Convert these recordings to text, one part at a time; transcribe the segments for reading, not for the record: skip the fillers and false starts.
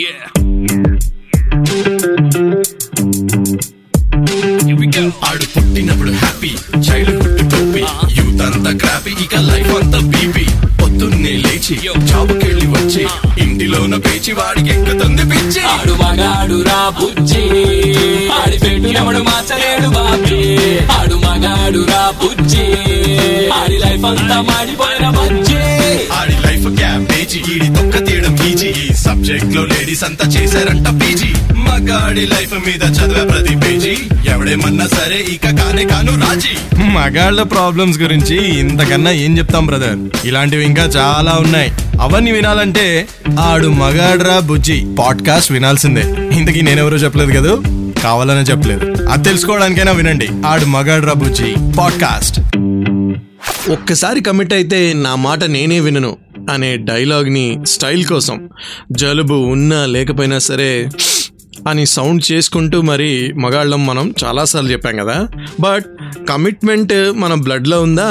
Yeah. Here we go. ఆడు పుట్టినప్పుడు happy, childhood టోపీ, యూత్ అంతా క్రాపీ, ఇక లైఫ్ అంతా బీపీ. పొద్దున్నే లేచి జాబుకెళ్ళి వచ్చి ఇంటిలోన పేచి వాడికి ఎక్కుతుంది పిచ్చి. ఆడు మగాడురా బుజ్జి, ఆడి పెట్టినప్పుడు మార్చలేడు బాబీ. ఆడు మగాడురా బుజ్జి, ఆడి లైఫ్ అంతా మాడిపోయిన బుజ్జి. ఆడి లైఫ్ క్యాంపేజీ, ఈడి తొక్క తీయడం ఈజీ. ఈ సబ్జెక్ట్ లో లేడీస్ అంతా చేశారంట పీజీ. మగాడి లైఫ్ మీద చదివే ప్రతి పేజీ, ఎవడేమన్నా సరే ఇక కానే కాను రాజీ. మగాళ్ళ ప్రాబ్లమ్స్ గురించి ఇంతకన్నా ఏం చెప్తాం బ్రదర్, ఇలాంటివి ఇంకా చాలా ఉన్నాయి. అవన్నీ వినాలంటే ఆడు మగాడ్రా బుజ్జి పాడ్కాస్ట్ వినాల్సిందే. ఇంతకీ నేనెవరో చెప్పలేదు కదా, కావాలనే చెప్పలేదు, అది తెలుసుకోవడానికైనా వినండి. ఆడు మగాడ్రా బుజ్జి పాడ్కాస్ట్. ఒక్కసారి కమిట్ అయితే నా మాట నేనే వినను అనే డైలాగ్ని స్టైల్ కోసం జలుబు ఉన్నా లేకపోయినా సరే అని సౌండ్ చేసుకుంటూ మరి మగాళ్ళం మనం చాలాసార్లు చెప్పాం కదా. బట్ కమిట్మెంట్ మన బ్లడ్లో ఉందా?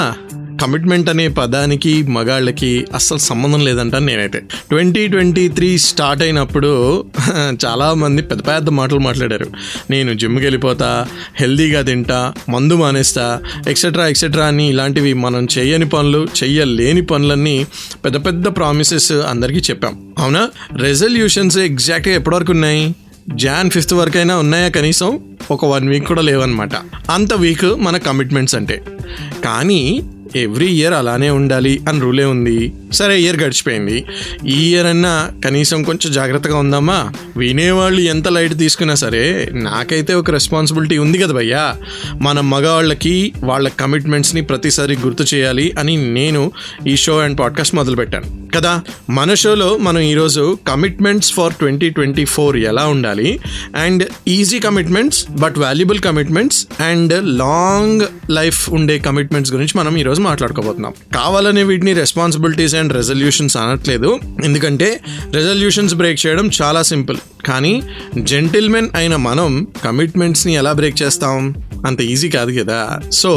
కమిట్మెంట్ అనే పదానికి మగాళ్ళకి అస్సలు సంబంధం లేదంటాను నేనైతే. 2023 స్టార్ట్ అయినప్పుడు చాలామంది పెద్ద పెద్ద మాటలు మాట్లాడారు. నేను జిమ్కి వెళ్ళిపోతా, హెల్దీగా తింటా, మందు మానేస్తా, ఎక్సెట్రా ఎక్సెట్రా అని. ఇలాంటివి మనం చేయని పనులు, చేయలేని పనులన్నీ పెద్ద పెద్ద ప్రామిసెస్ అందరికీ చెప్పాం, అవునా? రెజల్యూషన్స్ ఎగ్జాక్ట్గా ఎప్పటివరకు ఉన్నాయి? Jan 5th వరకైనా ఉన్నాయా? కనీసం ఒక 1 week కూడా లేవన్నమాట. అంత వీక్ మన కమిట్మెంట్స్ అంటే. కానీ ఎవ్రీ ఇయర్ అలానే ఉండాలి అని రూలే ఉంది. సరే, ఇయర్ గడిచిపోయింది, ఈ ఇయర్ అన్నా కనీసం కొంచెం జాగ్రత్తగా ఉందామా? వినేవాళ్ళు ఎంత లైట్ తీసుకున్నా సరే నాకైతే ఒక రెస్పాన్సిబిలిటీ ఉంది కదా భయ్యా, మన మగవాళ్ళకి వాళ్ళ కమిట్మెంట్స్ని ప్రతిసారి గుర్తు చేయాలి అని నేను ఈ షో అండ్ పాడ్కాస్ట్ మొదలుపెట్టాను కదా. మన షోలో మనం ఈరోజు కమిట్మెంట్స్ ఫర్ 2024 ఎలా ఉండాలి, and easy commitments but valuable commitments, and long life ఉండే కమిట్మెంట్స్ గురించి మనం ఈరోజు మాట్లాడుకోబోతున్నాం. కావాలనే వీటిని రెస్పాన్సిబిలిటీస్ అండ్ రెజల్యూషన్స్ అనట్లేదు, ఎందుకంటే రెజల్యూషన్స్ బ్రేక్ చేయడం చాలా సింపుల్. కానీ జెంటిల్మెన్ అయిన మనం కమిట్మెంట్స్ని ఎలా బ్రేక్ చేస్తాం? అంత ఈజీ కాదు కదా. So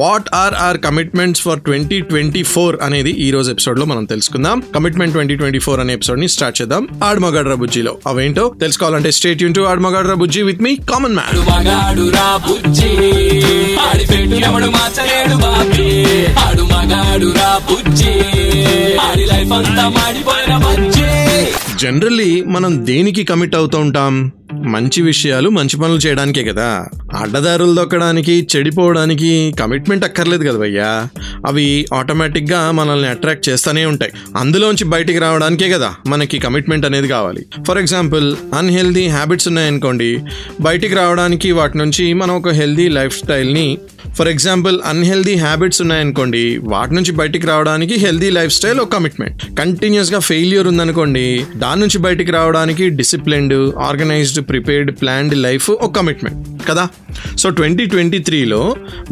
what are are commitments for 2024 అనేది ఈ రోజు ఎపిసోడ్లో మనం తెలుసుకుందాం. Commitment 2024 అనే ఎపిసోడ్ని స్టార్ట్ చేద్దాం ఆడు మగాడ్రా బుజ్జిలో. అవేంటో తెలుసుకోవాలంటే స్టే ట్యూన్ టు ఆడు మగాడ్రా బుజ్జి with me common man. Generally మనం దేనికి కమిట్ అవుతూ ఉంటాం? మంచి విషయాలు, మంచి పనులు చేయడానికే కదా. అడ్డదారులు దొక్కడానికి, చెడిపోవడానికి కమిట్మెంట్ అక్కర్లేదు కదా భయ్యా. అవి ఆటోమేటిక్గా మనల్ని అట్రాక్ట్ చేస్తూనే ఉంటాయి. అందులోంచి బయటికి రావడానికే కదా మనకి కమిట్మెంట్ అనేది కావాలి. ఫర్ ఎగ్జాంపుల్, అన్హెల్దీ హ్యాబిట్స్ ఉన్నాయనుకోండి, బయటికి రావడానికి వాటి నుంచి మనం ఒక హెల్దీ లైఫ్ స్టైల్ని, ఫర్ ఎగ్జాంపుల్ అన్హెల్దీ హ్యాబిట్స్ ఉన్నాయనుకోండి, వాటి నుంచి బయటికి రావడానికి హెల్దీ లైఫ్ స్టైల్ ఒక కమిట్మెంట్. కంటిన్యూస్గా ఫెయిల్యూర్ ఉందనుకోండి, దాని నుంచి బయటికి రావడానికి disciplined, organised, prepared, planned life ఒక కమిట్మెంట్ కదా. సో 2023లో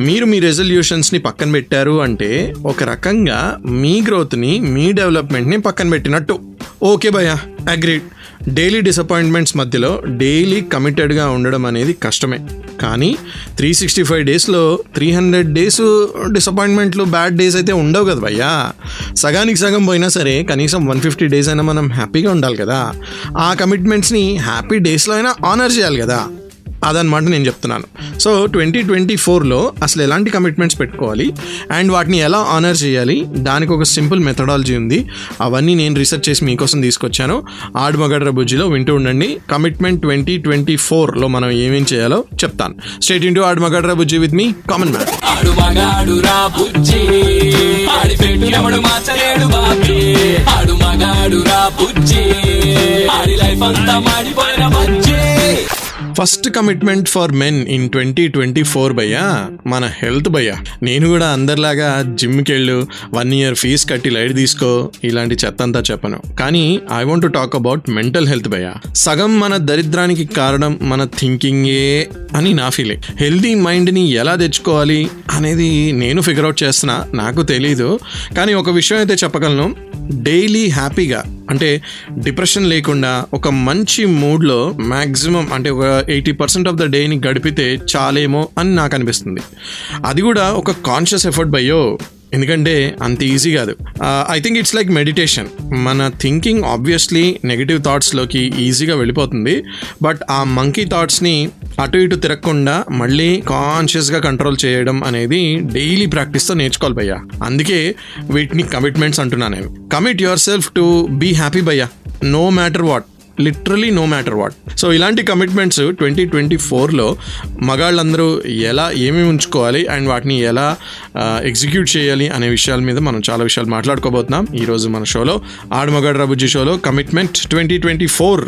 మీరు మీ రెజల్యూషన్స్ని పక్కన పెట్టారు అంటే ఒక రకంగా మీ గ్రోత్ని, మీ డెవలప్మెంట్ని పక్కన పెట్టినట్టు. ఓకే భయ్యా, అగ్రీడ్. డైలీ డిసప్పాయింట్మెంట్స్ మధ్యలో డైలీ కమిటెడ్గా ఉండడం అనేది కష్టమే. కానీ 365 డేస్లో 300 డేస్ డిసప్పాయింట్మెంట్లు, బ్యాడ్ డేస్ అయితే ఉండవు కదా భయ్యా. సగానికి సగం పోయినా సరే కనీసం 150 డేస్ అయినా మనం హ్యాపీగా ఉండాలి కదా. ఆ కమిట్మెంట్స్ని హ్యాపీ డేస్లో అయినా ఆనర్ చేయాలి కదా, అదనమాట నేను చెప్తున్నాను. సో 2024లో అసలు ఎలాంటి కమిట్మెంట్స్ పెట్టుకోవాలి అండ్ వాటిని ఎలా ఆనర్ చేయాలి, దానికి ఒక సింపుల్ మెథడాలజీ ఉంది. అవన్నీ నేను రీసెర్చ్ చేసి మీకోసం తీసుకొచ్చాను ఆడు మగాడ్రా బుజ్జిలో. వింటూ ఉండండి. Commitment 2024లో మనం ఏమేం చేయాలో చెప్తాను. స్టే ట్యూన్ టు ఆడు మగాడ్రా బుజ్జి with me common man. First commitment for men in 2024 భయ్యా మన హెల్త్ భయ్యా. నేను కూడా అందరిలాగా జిమ్కి వెళ్ళు, 1 year ఫీజు కట్టి లైట్ తీసుకో, ఇలాంటి చెత్త అంతా చెప్పను. కానీ I want to talk about mental health భయ్యా. సగం మన దరిద్రానికి కారణం మన థింకింగే అని నా ఫీలింగ్. హెల్దీ మైండ్ని ఎలా తెచ్చుకోవాలి అనేది నేను ఫిగర్అవుట్ చేస్తున్నా, నాకు తెలీదు. కానీ ఒక విషయం అయితే చెప్పగలను, డైలీ హ్యాపీగా, అంటే డిప్రెషన్ లేకుండా, ఒక మంచి మూడ్లో మ్యాక్సిమం అంటే ఒక 80% ఆఫ్ ద డేని గడిపితే చాలేమో అని నాకు అనిపిస్తుంది. అది కూడా ఒక కాన్షియస్ ఎఫర్ట్ బయ్యో. ఎందుకంటే అంత ఈజీ కాదు. I think it's like meditation. మన థింకింగ్ ఆబ్వియస్లీ నెగిటివ్ థాట్స్లోకి ఈజీగా వెళ్ళిపోతుంది, బట్ ఆ మంకీ థాట్స్ని అటు ఇటు తిరగకుండా మళ్ళీ కాన్షియస్గా కంట్రోల్ చేయడం అనేది డైలీ ప్రాక్టీస్తో నేర్చుకోవాలి భయ్యా. అందుకే వీటిని కమిట్మెంట్స్ అంటున్నా నేను. Commit yourself to be happy భయ్యా, no matter what, literally no matter what. So ఇలాంటి కమిట్మెంట్స్ 2024లో మగాళ్ళందరూ ఎలా ఏమేమి ఉంచుకోవాలి అండ్ వాటిని ఎలా ఎగ్జిక్యూట్ చేయాలి అనే విషయాల మీద మనం చాలా విషయాలు మాట్లాడుకోబోతున్నాం ఈరోజు మన షోలో. ఆడు మగాడ్రా బుజ్జి షోలో కమిట్మెంట్ 2024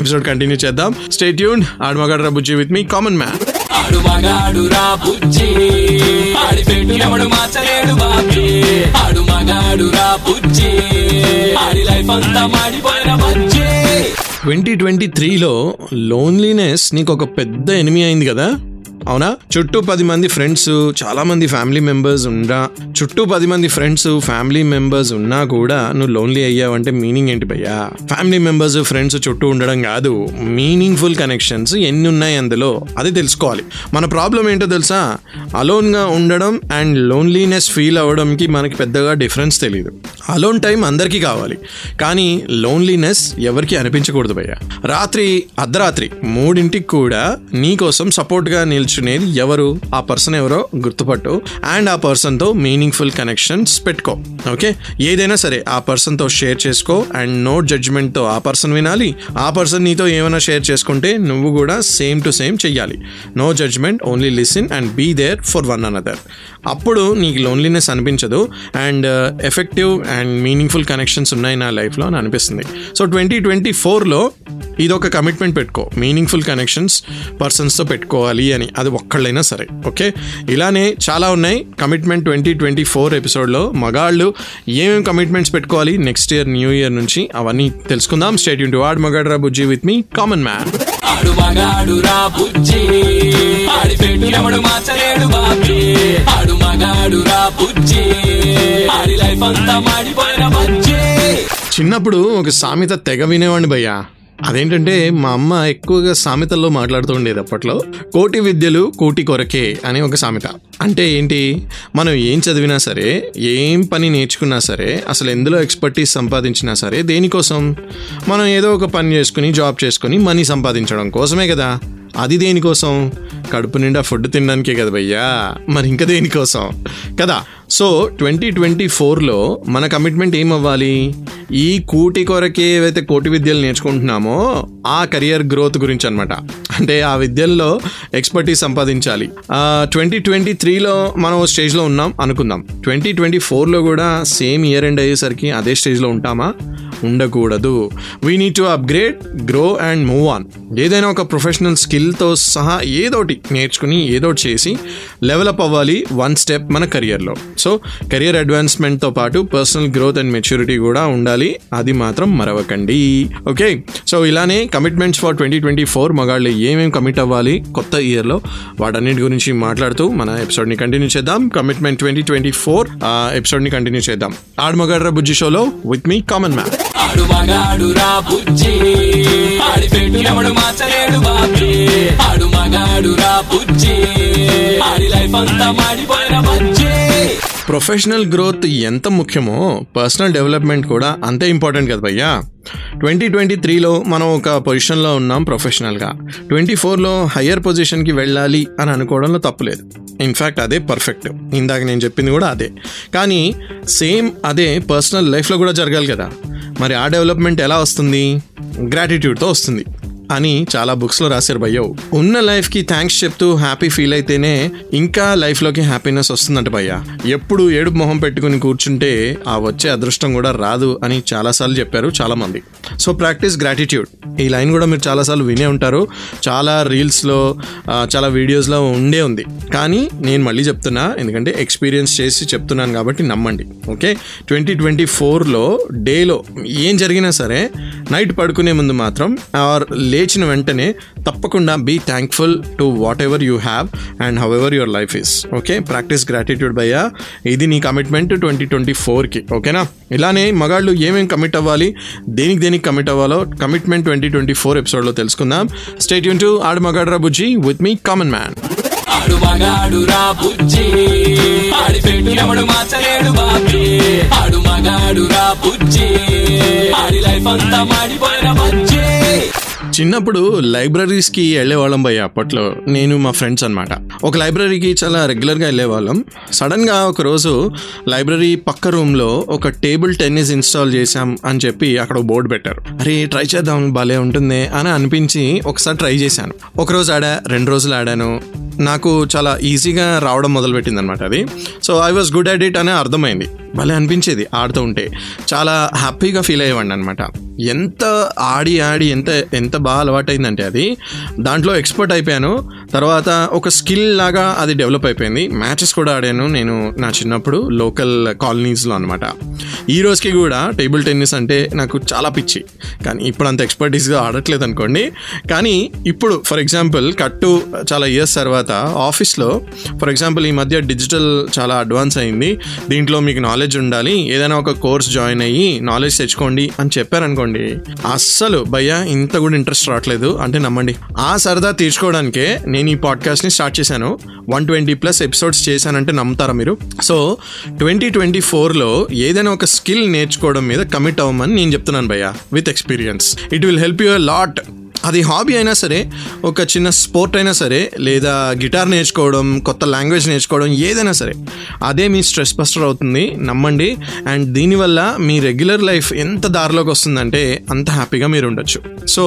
ఎపిసోడ్ కంటిన్యూ చేద్దాం. Stay tuned. ఆడు మగాడ్రా బుజ్జి విత్ మీ కామన్ మ్యాన్. ఆడు 2023లో లోన్లీనెస్ నీకు ఒక పెద్ద ఎనిమీ అయింది కదా, అవునా? చుట్టూ 10 మంది ఫ్రెండ్స్, చాలా మంది ఫ్యామిలీ మెంబర్స్ ఉన్నా కూడా నువ్వు లోన్లీ అయ్యావంటే మీనింగ్ ఏంటి భయ్యా? ఫ్యామిలీ మెంబర్స్ ఫ్రెండ్స్ చుట్టూ ఉండడం కాదు, మీనింగ్ఫుల్ కనెక్షన్స్ ఎన్ని ఉన్నాయి అందులో అది తెలుసుకోవాలి. మన ప్రాబ్లం ఏంటో తెలుసా? అలోన్గా ఉండడం అండ్ లోన్లీనెస్ ఫీల్ అవ్వడంకి మనకి పెద్దగా డిఫరెన్స్ తెలియదు. అలోన్ టైం అందరికీ కావాలి, కానీ లోన్లీనెస్ ఎవరికి అనిపించకూడదు భయ్యా. రాత్రి అర్ధరాత్రి 3 గంటలకి కూడా నీకోసం సపోర్ట్గా నిలిచి నేది ఎవరు? ఆ పర్సన్ ఎవరో గుర్తుపట్టు అండ్ ఆ పర్సన్ తో మీనింగ్ఫుల్ కనెక్షన్స్ పెట్టుకో. ఓకే, ఏదైనా సరే ఆ పర్సన్ తో షేర్ చేసుకో అండ్ నో జడ్జ్మెంట్ తో ఆ పర్సన్ వినాలి. ఆ పర్సన్ నీతో ఏమైనా షేర్ చేసుకుంటే నువ్వు కూడా సేమ్ టు సేమ్ చెయ్యాలి. No judgement, only listen and be there for one another. అప్పుడు నీకు లోన్లీనెస్ అనిపించదు and effective and meaningful connections ఉన్నాయి నా లైఫ్లో అని అనిపిస్తుంది. సో 2024లో ఇదొక కమిట్మెంట్ పెట్టుకో, మీనింగ్ఫుల్ కనెక్షన్స్ పర్సన్స్తో పెట్టుకోవాలి అని, అది ఒక్కళ్ళైనా సరే. ఓకే, ఇలానే చాలా ఉన్నాయి. కమిట్మెంట్ 2024 ఎపిసోడ్లో మగాళ్ళు ఏమేమి కమిట్మెంట్స్ పెట్టుకోవాలి నెక్స్ట్ ఇయర్ న్యూ ఇయర్ నుంచి అవన్నీ తెలుసుకుందాం. స్టే ట్యూన్ టు ఆడు మగాడ్రా బుజ్జి విత్ మీ కామన్ మ్యాన్. చిన్నప్పుడు ఒక సామెత తెగ వినేవాడిని భయ్యా. అదేంటంటే మా అమ్మ ఎక్కువగా సామెతల్లో మాట్లాడుతూ ఉండేది. అప్పట్లో కోటి విద్యలు కోటి కొరకే అనే ఒక సామెత. అంటే ఏంటి? మనం ఏం చదివినా సరే, ఏం పని నేర్చుకున్నా సరే, అసలు ఎందులో ఎక్స్పర్టీస్ సంపాదించినా సరే, దేనికోసం? మనం ఏదో ఒక పని చేసుకుని జాబ్ చేసుకుని మనీ సంపాదించడం కోసమే కదా. అది దేనికోసం? కడుపు నిండా ఫుడ్ తినడానికే కదా భయ్యా, మరి ఇంకా దేనికోసం కదా. సో 2024లో మన కమిట్మెంట్ ఏమవ్వాలి? ఈ కూటి కొరకే ఏవైతే కోటి విద్యలు నేర్చుకుంటున్నామో ఆ కెరియర్ గ్రోత్ గురించి అనమాట. అంటే ఆ విద్యల్లో ఎక్స్పర్టీస్ సంపాదించాలి. 2023లో మనం స్టేజ్లో ఉన్నాం అనుకుందాం. 2024లో కూడా సేమ్ ఇయర్ ఎండ్ అయ్యేసరికి అదే స్టేజ్లో ఉంటామా? ఉండకూడదు. We need to upgrade, grow and move on. ఏదైనా ఒక ప్రొఫెషనల్ స్కిల్తో సహా ఏదోటి నేర్చుకుని ఏదోటి చేసి లెవెలప్ అవ్వాలి వన్ స్టెప్ మన కెరియర్లో. సో కెరియర్ అడ్వాన్స్మెంట్తో పాటు పర్సనల్ గ్రోత్ అండ్ మెచ్యూరిటీ కూడా ఉండాలి, అది మాత్రం మరవకండి. ఓకే, సో ఇలానే కమిట్మెంట్స్ ఫర్ 2024 మగాళ్ళు ఏమేమి కమిట్ అవ్వాలి కొత్త ఇయర్లో వాటన్నిటి గురించి మాట్లాడుతూ మన ఎపిసోడ్ని కంటిన్యూ చేద్దాం. కమిట్మెంట్ 2024 ఎపిసోడ్ని కంటిన్యూ చేద్దాం. ఆడు మగాడ్రా బుజ్జి షోలో with me common man. Professional growth ఎంత ముఖ్యమో పర్సనల్ డెవలప్మెంట్ కూడా అంతే ఇంపార్టెంట్ కదా భయ్యా. 2023లో మనం ఒక పొజిషన్లో ఉన్నాం ప్రొఫెషనల్గా. 2024లో హయ్యర్ పొజిషన్కి వెళ్ళాలి అని అనుకోవడంలో తప్పులేదు. ఇన్ఫ్యాక్ట్ అదే పర్ఫెక్ట్. ఇందాక నేను చెప్పింది కూడా అదే, కానీ సేమ్ అదే పర్సనల్ లైఫ్లో కూడా జరగాలి కదా. మరి ఆ డెవలప్మెంట్ ఎలా వస్తుంది? గ్రాటిట్యూడ్తో వస్తుంది అని చాలా బుక్స్లో రాశారు భయ్యో. ఉన్న లైఫ్కి థ్యాంక్స్ చెప్తూ హ్యాపీ ఫీల్ అయితేనే ఇంకా లైఫ్లోకి హ్యాపీనెస్ వస్తుందంట భయ్యా. ఎప్పుడు ఏడుపు మొహం పెట్టుకుని కూర్చుంటే ఆ వచ్చే అదృష్టం కూడా రాదు అని చాలాసార్లు చెప్పారు చాలామంది. So practice gratitude. ఈ లైన్ కూడా మీరు చాలాసార్లు వినే ఉంటారు, చాలా రీల్స్లో చాలా వీడియోస్లో ఉండే ఉంది, కానీ నేను మళ్ళీ చెప్తున్నా ఎందుకంటే ఎక్స్పీరియన్స్ చేసి చెప్తున్నాను కాబట్టి నమ్మండి. ఓకే, 2024లో డేలో ఏం జరిగినా సరే నైట్ పడుకునే ముందు మాత్రం ఆర్ లేచిన వెంటనే తప్పకుండా be thankful to whatever you have and however your life is. Okay, practice gratitude భయ్యా. ఇది నీ కమిట్మెంట్ 2024కి. ఓకేనా, ఇలానే మగాళ్ళు ఏమేమి కమిట్ అవ్వాలి, దేనికి దేనికి కమిట్ అవ్వాలో కమిట్మెంట్ 2024 ఎపిసోడ్లో తెలుసుకుందాం. స్టే ట్యూన్ టు ఆడు మగాడ్రా బుజ్జి విత్ మీ కామన్ మ్యాన్. ఆడు మగాడురా బుజ్జి, ఆడి పెట్టినప్పుడు మార్చలేడు బాబీ. ఆడు మగాడురా బుజ్జి, ఆడి లైఫ్ అంతా మాడిపోయిన బుజ్జి. చిన్నప్పుడు లైబ్రరీస్ కి వెళ్ళేవాళ్ళం భయ్య. అప్పట్లో నేను మా ఫ్రెండ్స్ అనమాట. ఒక లైబ్రరీకి చాలా రెగ్యులర్గా వెళ్ళేవాళ్ళం. సడన్గా ఒకరోజు లైబ్రరీ పక్క రూమ్లో ఒక టేబుల్ టెన్నిస్ ఇన్స్టాల్ చేసాం అని చెప్పి అక్కడ బోర్డు పెట్టారు. అరే ట్రై చేద్దాం భలే ఉంటుంది అని అనిపించి ఒకసారి ట్రై చేశాను. ఒకరోజు ఆడా, 2 రోజులు ఆడాను. నాకు చాలా ఈజీగా రావడం మొదలుపెట్టింది అనమాట అది. So I was good at it అనే అర్థమైంది. భలే అనిపించేది ఆడుతూ ఉంటే, చాలా హ్యాపీగా ఫీల్ అయ్యేవాడిని అనమాట. ఎంత ఆడి ఆడి ఎంత బాగా అలవాటైందంటే అది, దాంట్లో ఎక్స్పర్ట్ అయిపోయాను. తర్వాత ఒక స్కిల్ లాగా అది డెవలప్ అయిపోయింది. మ్యాచెస్ కూడా ఆడాను నేను నా చిన్నప్పుడు లోకల్ కాలనీస్లో అనమాట. ఈ రోజుకి కూడా టేబుల్ టెన్నిస్ అంటే నాకు చాలా పిచ్చి, కానీ ఇప్పుడు అంత ఎక్స్పర్టీస్గా ఆడట్లేదు అనుకోండి. కానీ ఇప్పుడు ఫర్ ఎగ్జాంపుల్ కట్టు చాలా ఇయర్స్ తర్వాత ఆఫీస్లో, ఫర్ ఎగ్జాంపుల్ ఈ మధ్య డిజిటల్ చాలా అడ్వాన్స్ అయింది, దీంట్లో మీకు నాలెడ్జ్ ఉండాలి, ఏదైనా ఒక కోర్స్ జాయిన్ అయ్యి నాలెడ్జ్ తెచ్చుకోండి అని చెప్పారనుకోండి, అస్సలు భయ్యా ఇంత కూడా ఇంట్రెస్ట్ రావట్లేదు అంటే నమ్మండి. ఆ సరదా తీర్చుకోవడానికే నేను ఈ పాడ్కాస్ట్ని స్టార్ట్ చేశాను. 120+ ఎపిసోడ్స్ చేశానంటే నమ్ముతారా మీరు? సో 2024లో ఏదైనా ఒక స్కిల్ నేర్చుకోవడం మీద కమిట్ అవ్వమని నేను చెప్తున్నాను భయ్యా, with experience. It will help you a lot. అది హాబీ అయినా సరే, ఒక చిన్న స్పోర్ట్ అయినా సరే, లేదా గిటార్ నేర్చుకోవడం, కొత్త లాంగ్వేజ్ నేర్చుకోవడం, ఏదైనా సరే అదే మీ స్ట్రెస్ బస్టర్ అవుతుంది నమ్మండి. అండ్ దీనివల్ల మీ రెగ్యులర్ లైఫ్ ఎంత దారిలోకి వస్తుందంటే అంత హ్యాపీగా మీరు ఉండొచ్చు. సో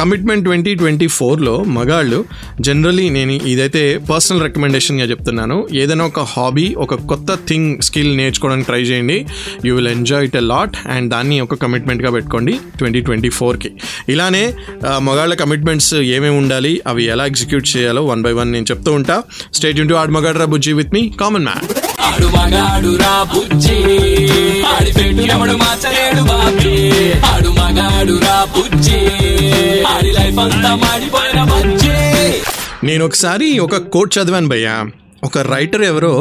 Commitment 2024లో మగాళ్ళు జనరలీ, నేను ఇదైతే పర్సనల్ రికమెండేషన్గా చెప్తున్నాను, ఏదైనా ఒక హాబీ, ఒక కొత్త థింగ్, స్కిల్ నేర్చుకోవడానికి ట్రై చేయండి. You will enjoy it a lot. And దాన్ని ఒక కమిట్మెంట్గా పెట్టుకోండి 2024కి. ఇలానే మగాళ్ళ కమిట్మెంట్స్ ఏమేమి ఉండాలి, అవి ఎలా ఎగ్జిక్యూట్ చేయాలో 1 by 1 నేను చెప్తూ ఉంటా. స్టే ట్యూన్ టు ఆడు మగాడ్రా బుజ్జి విత్ మీ కామన్ మ్యాన్. ఆడు మగాడురా బుజ్జి, ఆడి పెట్టినప్పుడు మార్చలేడు బాబీ. ఆడు మగాడురా బుజ్జి, ఆడి లైఫ్ అంతా మాడిపోయిన బుజ్జి. నేను ఒకసారి ఒక కోట్ చదివాను భయ్యా. ఒక రైటర్ ఎవరో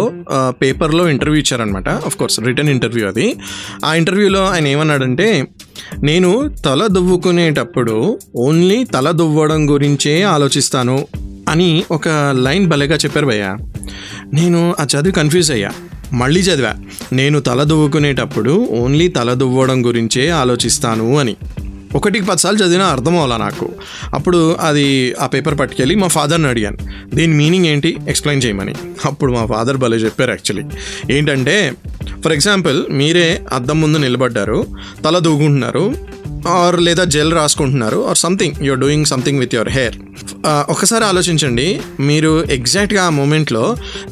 పేపర్లో ఇంటర్వ్యూ ఇచ్చారనమాట, ఆఫ్ కోర్స్ రిటర్న్ ఇంటర్వ్యూ అది. ఆ ఇంటర్వ్యూలో ఆయన ఏమన్నాడంటే, నేను తల దువ్వుకునేటప్పుడు ఓన్లీ తల దువ్వడం గురించే ఆలోచిస్తాను అని ఒక లైన్ భలేగా చెప్పారు భయ్య. నేను ఆ చదివి కన్ఫ్యూజ్ అయ్యా, మళ్ళీ చదివా, నేను తల దువ్వుకునేటప్పుడు ఓన్లీ తల దువ్వడం గురించే ఆలోచిస్తాను అని. 1కి 10 సార్లు చదివినా అర్థం అవ్వాలా నాకు. అప్పుడు అది ఆ పేపర్ పట్టుకెళ్ళి మా ఫాదర్ని అడిగాను, దీని మీనింగ్ ఏంటి ఎక్స్ప్లెయిన్ చేయమని. అప్పుడు మా ఫాదర్ భలే చెప్పారు యాక్చువల్లీ. ఏంటంటే ఫర్ ఎగ్జాంపుల్, మీరే అద్దం ముందు నిలబడ్డారు, తల దూకుంటున్నారు, ఆర్ లేదా జెల్ రాసుకుంటున్నారు, or something you are doing something with your hair. ఒకసారి ఆలోచించండి, మీరు ఎగ్జాక్ట్గా ఆ మూమెంట్లో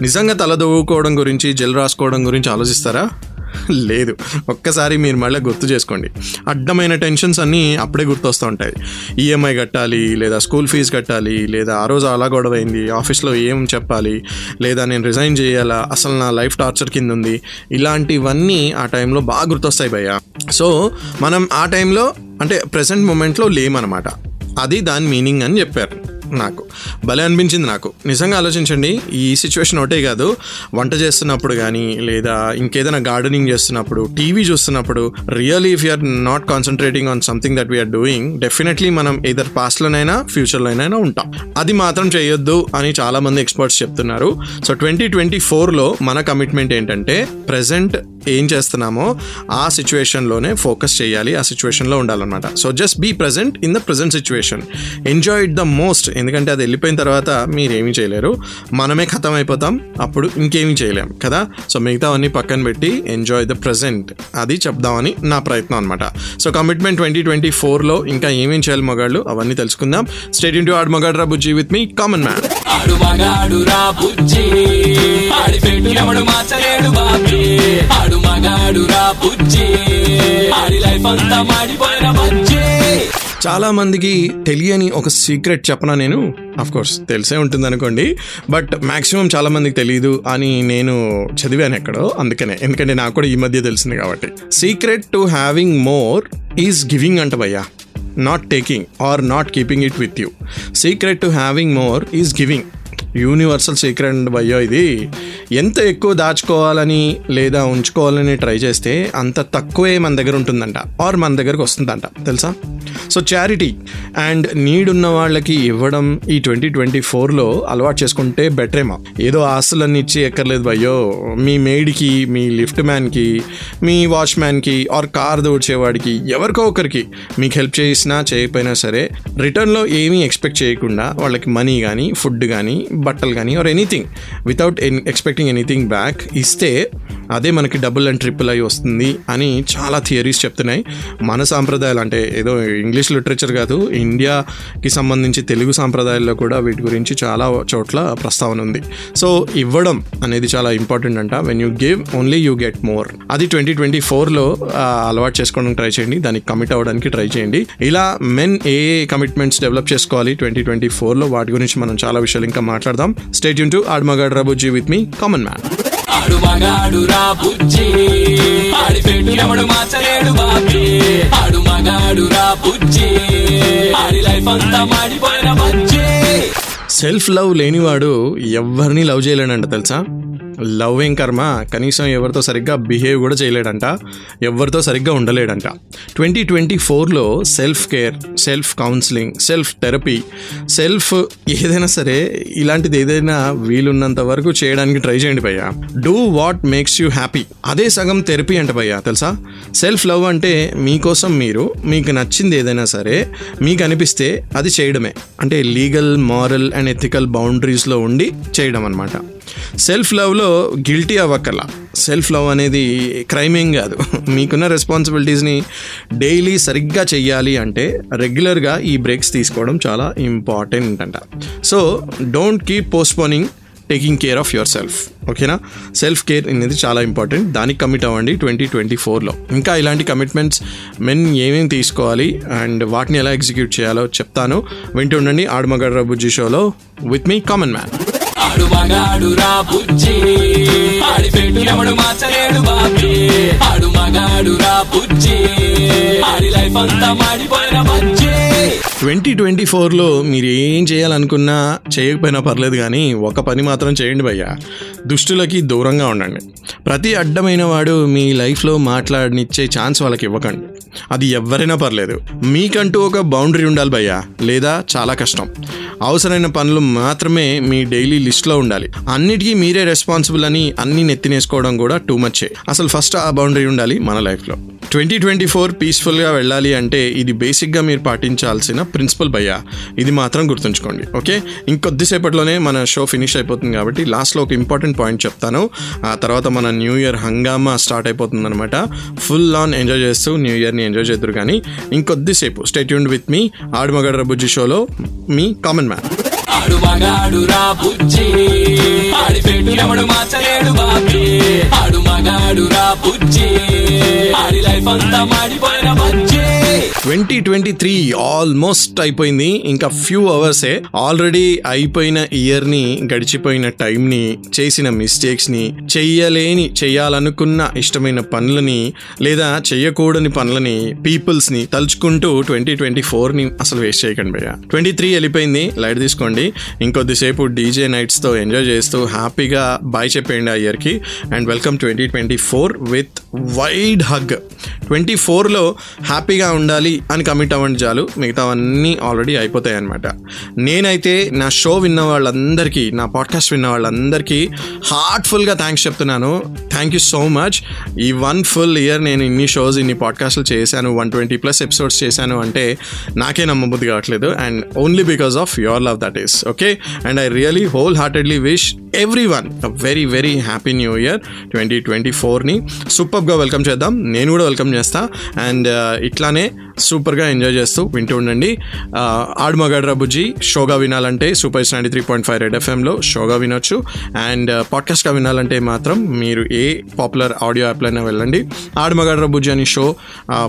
నిజంగా తల దూకోవడం గురించి, జెల్ రాసుకోవడం గురించి ఆలోచిస్తారా? లేదు. ఒక్కసారి మీరు మళ్ళీ గుర్తు చేసుకోండి, అడ్డమైన టెన్షన్స్ అన్నీ అప్పుడే గుర్తొస్తూ ఉంటాయి. ఈఎంఐ కట్టాలి, లేదా స్కూల్ ఫీజు కట్టాలి, లేదా ఆ రోజు అలా గొడవైంది, ఆఫీస్లో ఏం చెప్పాలి, లేదా నేను రిజైన్ చేయాలా, అసలు నా లైఫ్ టార్చర్ కింద ఉంది, ఇలాంటివన్నీ ఆ టైంలో బాగా గుర్తొస్తాయి భయ్యా. సో మనం ఆ టైంలో అంటే ప్రెసెంట్ మూమెంట్లో లేమనమాట. అది దాని మీనింగ్ అని చెప్పారు. నాకు భలే అనిపించింది. నాకు నిజంగా ఆలోచించండి, ఈ సిచ్యువేషన్ ఒకటే కాదు, వంట చేస్తున్నప్పుడు కానీ, లేదా ఇంకేదైనా గార్డెనింగ్ చేస్తున్నప్పుడు, టీవీ చూస్తున్నప్పుడు, really if you're not concentrating on something that we're doing, definitely మనం ఏదర్ పాస్ట్లోనైనా ఫ్యూచర్లోనైనా ఉంటాం. అది మాత్రం చేయొద్దు అని చాలామంది ఎక్స్పర్ట్స్ చెప్తున్నారు. సో 2024లో మన కమిట్మెంట్ ఏంటంటే, ప్రెజెంట్ ఏం చేస్తున్నామో ఆ సిచ్యువేషన్లోనే ఫోకస్ చేయాలి, ఆ సిచ్యువేషన్లో ఉండాలన్నమాట. So just be present in the present situation, enjoy it the most. ఎందుకంటే అది వెళ్ళిపోయిన తర్వాత మీరేమీ చేయలేరు, మనమే ఖతం అయిపోతాం, అప్పుడు ఇంకేమీ చేయలేం కదా. సో మిగతావన్నీ పక్కన పెట్టి ఎంజాయ్ ద ప్రెజెంట్, అది చెప్దామని నా ప్రయత్నం అనమాట. సో Commitment 2024లో ఇంకా ఏమేం చేయాలి మగాళ్ళు, అవన్నీ తెలుసుకుందాం. స్టే ట్యూన్ టు ఆడు మగాడ్రా బుజ్జి విత్ మీ కామన్ మ్యాన్. ఆడు మగాడురా బుజ్జి, ఆడి పెట్టినప్పుడు మార్చలేడు బాబీ. ఆడు మగాడురా బుజ్జి, ఆడి లైఫ్ అంతా మాడిపోయిన బుజ్జి. చాలా మందికి తెలియని ఒక సీక్రెట్ చెప్పనా నేను? ఆఫ్ కోర్స్ తెలిసే ఉంటుంది అనుకోండి, బట్ మ్యాక్సిమం చాలా మందికి తెలియదు అని నేను చదివాను ఎక్కడో, అందుకనే. ఎందుకంటే నాకు కూడా ఈ మధ్య తెలిసింది కాబట్టి. Secret to having more is giving అంట భయ్యా, not taking or not keeping it with you. Secret to having more is giving. Universal secret బయో ఇది. ఎంత ఎక్కువ దాచుకోవాలని లేదా ఉంచుకోవాలని ట్రై చేస్తే అంత తక్కువే మన దగ్గర ఉంటుందంట, ఆర్ మన దగ్గరకు వస్తుందంట, తెలుసా? సో చారిటీ అండ్ నీడ్ ఉన్న వాళ్ళకి ఇవ్వడం ఈ 2024లో అలవాటు చేసుకుంటే బెటరేమో. ఏదో ఆస్తులన్నీ ఇచ్చి ఎక్కర్లేదు బయ్యో, మీ మేడ్కి, మీ లిఫ్ట్ మ్యాన్కి, మీ వాచ్మ్యాన్కి, ఆర్ కార్ దూడ్చేవాడికి, ఎవరికో ఒకరికి మీకు హెల్ప్ చేసినా చేయకపోయినా సరే రిటర్న్లో ఏమీ ఎక్స్పెక్ట్ చేయకుండా వాళ్ళకి మనీ కానీ, ఫుడ్ కానీ, బట్టలు కానీ, or anything without expecting anything back ఇస్తే అదే మనకి డబుల్ అండ్ ట్రిపుల్ అయి వస్తుంది అని చాలా థియరీస్ చెప్తున్నాయి. మన సాంప్రదాయాలు అంటే ఏదో ఇంగ్లీష్ లిటరేచర్ కాదు, ఇండియాకి సంబంధించి తెలుగు సాంప్రదాయాల్లో కూడా వీటి గురించి చాలా చోట్ల ప్రస్తావన ఉంది. సో ఇవ్వడం అనేది చాలా ఇంపార్టెంట్ అంట. When you give only you get more. అది 2024లో అలవాటు చేసుకోవడానికి ట్రై చేయండి, దానికి కమిట్ అవ్వడానికి ట్రై చేయండి. ఇలా మెన్ ఏ కమిట్మెంట్స్ డెవలప్ చేసుకోవాలి 2024లో, వాటి గురించి మనం చాలా విషయాలు ఇంకా మాట్లాడదాం. స్టే ట్యూన్ టు ఆడు మగాడ్రా బుజ్జి విత్ మీ కామన్ మ్యాన్. ఆడు మగాడురా బుజ్జి, ఆడిపెట్టు ఎవడు మార్చలేడు బాబీ. ఆడు మగాడురా బుజ్జి, ఆడి లైఫ్ అంతా మాడిపోయిన బుజ్జి. సెల్ఫ్ లవ్ లేనివాడు ఎవరిని లవ్ చేయలేడంట, తెలుసా? లవ్ ఏం కర్మ, కనీసం ఎవరితో సరిగ్గా బిహేవ్ కూడా చేయలేడంట, ఎవరితో సరిగ్గా ఉండలేడంట. 2024లో self care, self counselling, self therapy, self ఏదైనా సరే ఇలాంటిది ఏదైనా వీలున్నంత వరకు చేయడానికి ట్రై చేయండి భయ్యా. Do what makes you happy, అదే సగం థెరపీ అంట భయ్యా, తెలుసా? సెల్ఫ్ లవ్ అంటే మీకోసం మీరు, మీకు నచ్చింది ఏదైనా సరే మీకు అనిపిస్తే అది చేయడమే, అంటే లీగల్, మారల్ అండ్ ఎథికల్ బౌండరీస్లో ఉండి చేయడం అనమాట. సెల్ఫ్ లవ్లో గిల్టీ అవ్వకల్లా. సెల్ఫ్ లవ్ అనేది క్రైమ్ ఏం కాదు. మీకున్న రెస్పాన్సిబిలిటీస్ని డైలీ సరిగ్గా చెయ్యాలి అంటే రెగ్యులర్గా ఈ బ్రేక్స్ తీసుకోవడం చాలా ఇంపార్టెంట్ అంట. So don't keep postponing taking care of yourself, ఓకేనా? సెల్ఫ్ కేర్ అనేది చాలా ఇంపార్టెంట్, దానికి కమిట్ అవ్వండి 2024లో. ఇంకా ఇలాంటి కమిట్మెంట్స్ మెన్ ఏమేమి తీసుకోవాలి అండ్ వాటిని ఎలా ఎగ్జిక్యూట్ చేయాలో చెప్తాను. వింటూ ఉండండి ఆడు మగాడ్రా బుజ్జి షోలో విత్ మీ కామన్ మ్యాన్. ఆడు మగాడురా బుజ్జి, ఆడిపెట్టు ఎవడు మార్చలేడు బాబీ. ఆడు మగాడురా బుజ్జి, ఆడి లైఫ్ అంతా మాడిపోయిన బుజ్జి. 2024లో మీరు ఏం చేయాలనుకున్నా చేయకపోయినా పర్లేదు, కానీ ఒక పని మాత్రం చేయండి భయ్యా, దుష్టులకి దూరంగా ఉండండి. ప్రతి అడ్డమైన వాడు మీ లైఫ్లో మాట్లాడనిచ్చే ఛాన్స్ వాళ్ళకి ఇవ్వకండి, అది ఎవరైనా పర్లేదు. మీకంటూ ఒక బౌండరీ ఉండాలి భయ్యా, లేదా చాలా కష్టం. అవసరమైన పనులు మాత్రమే మీ డైలీ లిస్ట్లో ఉండాలి. అన్నిటికీ మీరే రెస్పాన్సిబుల్ అని అన్ని నెత్తినేసుకోవడం కూడా టూ మచ్. అసలు ఫస్ట్ ఆ బౌండరీ ఉండాలి మన లైఫ్లో. 2024 పీస్ఫుల్గా వెళ్ళాలి అంటే ఇది బేసిక్గా మీరు పాటించాల్సిన ప్రిన్సిపల్ భయ్యా, ఇది మాత్రం గుర్తుంచుకోండి, ఓకే? ఇంకొద్దిసేపట్లోనే మన షో ఫినిష్ అయిపోతుంది కాబట్టి లాస్ట్లో ఒక ఇంపార్టెంట్ పాయింట్ చెప్తాను. ఆ తర్వాత మన న్యూ ఇయర్ హంగామా స్టార్ట్ అయిపోతుంది అనమాట. ఫుల్ ఆన్ ఎంజాయ్ చేస్తూ న్యూ ఇయర్ని ఎంజాయ్ చేద్దరు. కానీ ఇంకొద్దిసేపు స్టే ట్యూన్డ్ విత్ మీ ఆడు మగాడ్రా బుజ్జి షోలో మీ కామన్ మ్యాన్. ఆడు మగాడురా బుజ్జి, ఆడిపెట్టు ఎవడు మార్చలేడు బాబీ. ఆడు మగాడురా బుజ్జి, ఆడి లైఫ్ అంతా మాడిపోయిన బుజ్జి. 2023 ఆల్మోస్ట్ అయిపోయింది, ఇంకా ఫ్యూ అవర్సే. ఆల్రెడీ అయిపోయిన ఇయర్ని, గడిచిపోయిన టైంని, చేసిన మిస్టేక్స్ని, చేయాలనుకున్న ఇష్టమైన పనులని లేదా చేయకూడని పనులని, పీపుల్స్ని తలుచుకుంటూ 2024ని అసలు వేస్ట్ చేయకండి భయ్యా. 2023 వెళ్ళిపోయింది, లైట్ తీసుకోండి. ఇంకొద్దిసేపు డీజే నైట్స్తో ఎంజాయ్ చేస్తూ హ్యాపీగా బాయ్ చెప్పేయండి ఆ ఇయర్కి. And welcome 2024 with wide hug. 2024లో హ్యాపీగా ఉండాలి అని కమిట్ అవ్వండి చాలు, మిగతావన్నీ ఆల్రెడీ అయిపోతాయి అన్నమాట. నేనైతే నా షో విన్న వాళ్ళందరికీ, నా పాడ్కాస్ట్ విన్న వాళ్ళందరికీ హార్ట్ఫుల్గా థ్యాంక్స్ చెప్తున్నాను. Thank you so much. ఈ వన్ ఫుల్ ఇయర్ నేను ఇన్ని షోస్, ఇన్ని పాడ్కాస్ట్లు చేశాను, 120+ ఎపిసోడ్స్ చేశాను అంటే నాకే నమ్మబుద్ధి కావట్లేదు. And only because of your love that is, okay? And I really wholeheartedly wish everyone a very very happy new year. 2024ని సూపర్గా వెల్కమ్ చేద్దాం, నేను కూడా వెల్కమ్ చేస్తా. అండ్ ఇట్లానే సూపర్గా ఎంజాయ్ చేస్తూ వింటూ ఉండండి. ఆడు మగాడ్రా బుజ్జి షోగా వినాలంటే సూపర్ 93.5 RedFMలో షోగా వినొచ్చు. అండ్ పాడ్కాస్ట్గా వినాలంటే మాత్రం మీరు ఏ పాపులర్ ఆడియో యాప్లైనా వెళ్ళండి, ఆడు మగాడ్రా బుజ్జి అని షో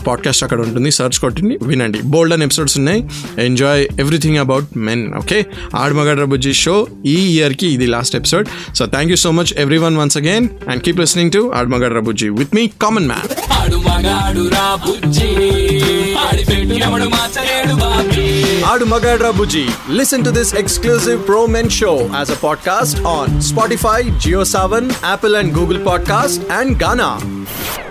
పాడ్కాస్ట్ అక్కడ ఉంటుంది, సర్చ్ కొట్టి వినండి. బోల్డ్ అని ఎపిసోడ్స్ ఉన్నాయి. Enjoy everything about men, okay? ఆడు మగాడ్రా బుజ్జి షో ఈ ఇయర్కి ఇది last episode. So thank you so much everyone once again, and keep listening to ఆడు మగాడ్రా బుజ్జి విత్ మీ కామన్ మ్యాన్. ఆడు మగాడురా బుజ్జి, ఆడిపెట్టు ఎవడు మార్చలేడు Bobby. Aadu Magadra Bujji. Listen to this exclusive Pro Men show as a podcast on Spotify, JioSaavn, Apple and Google Podcast and Gaana.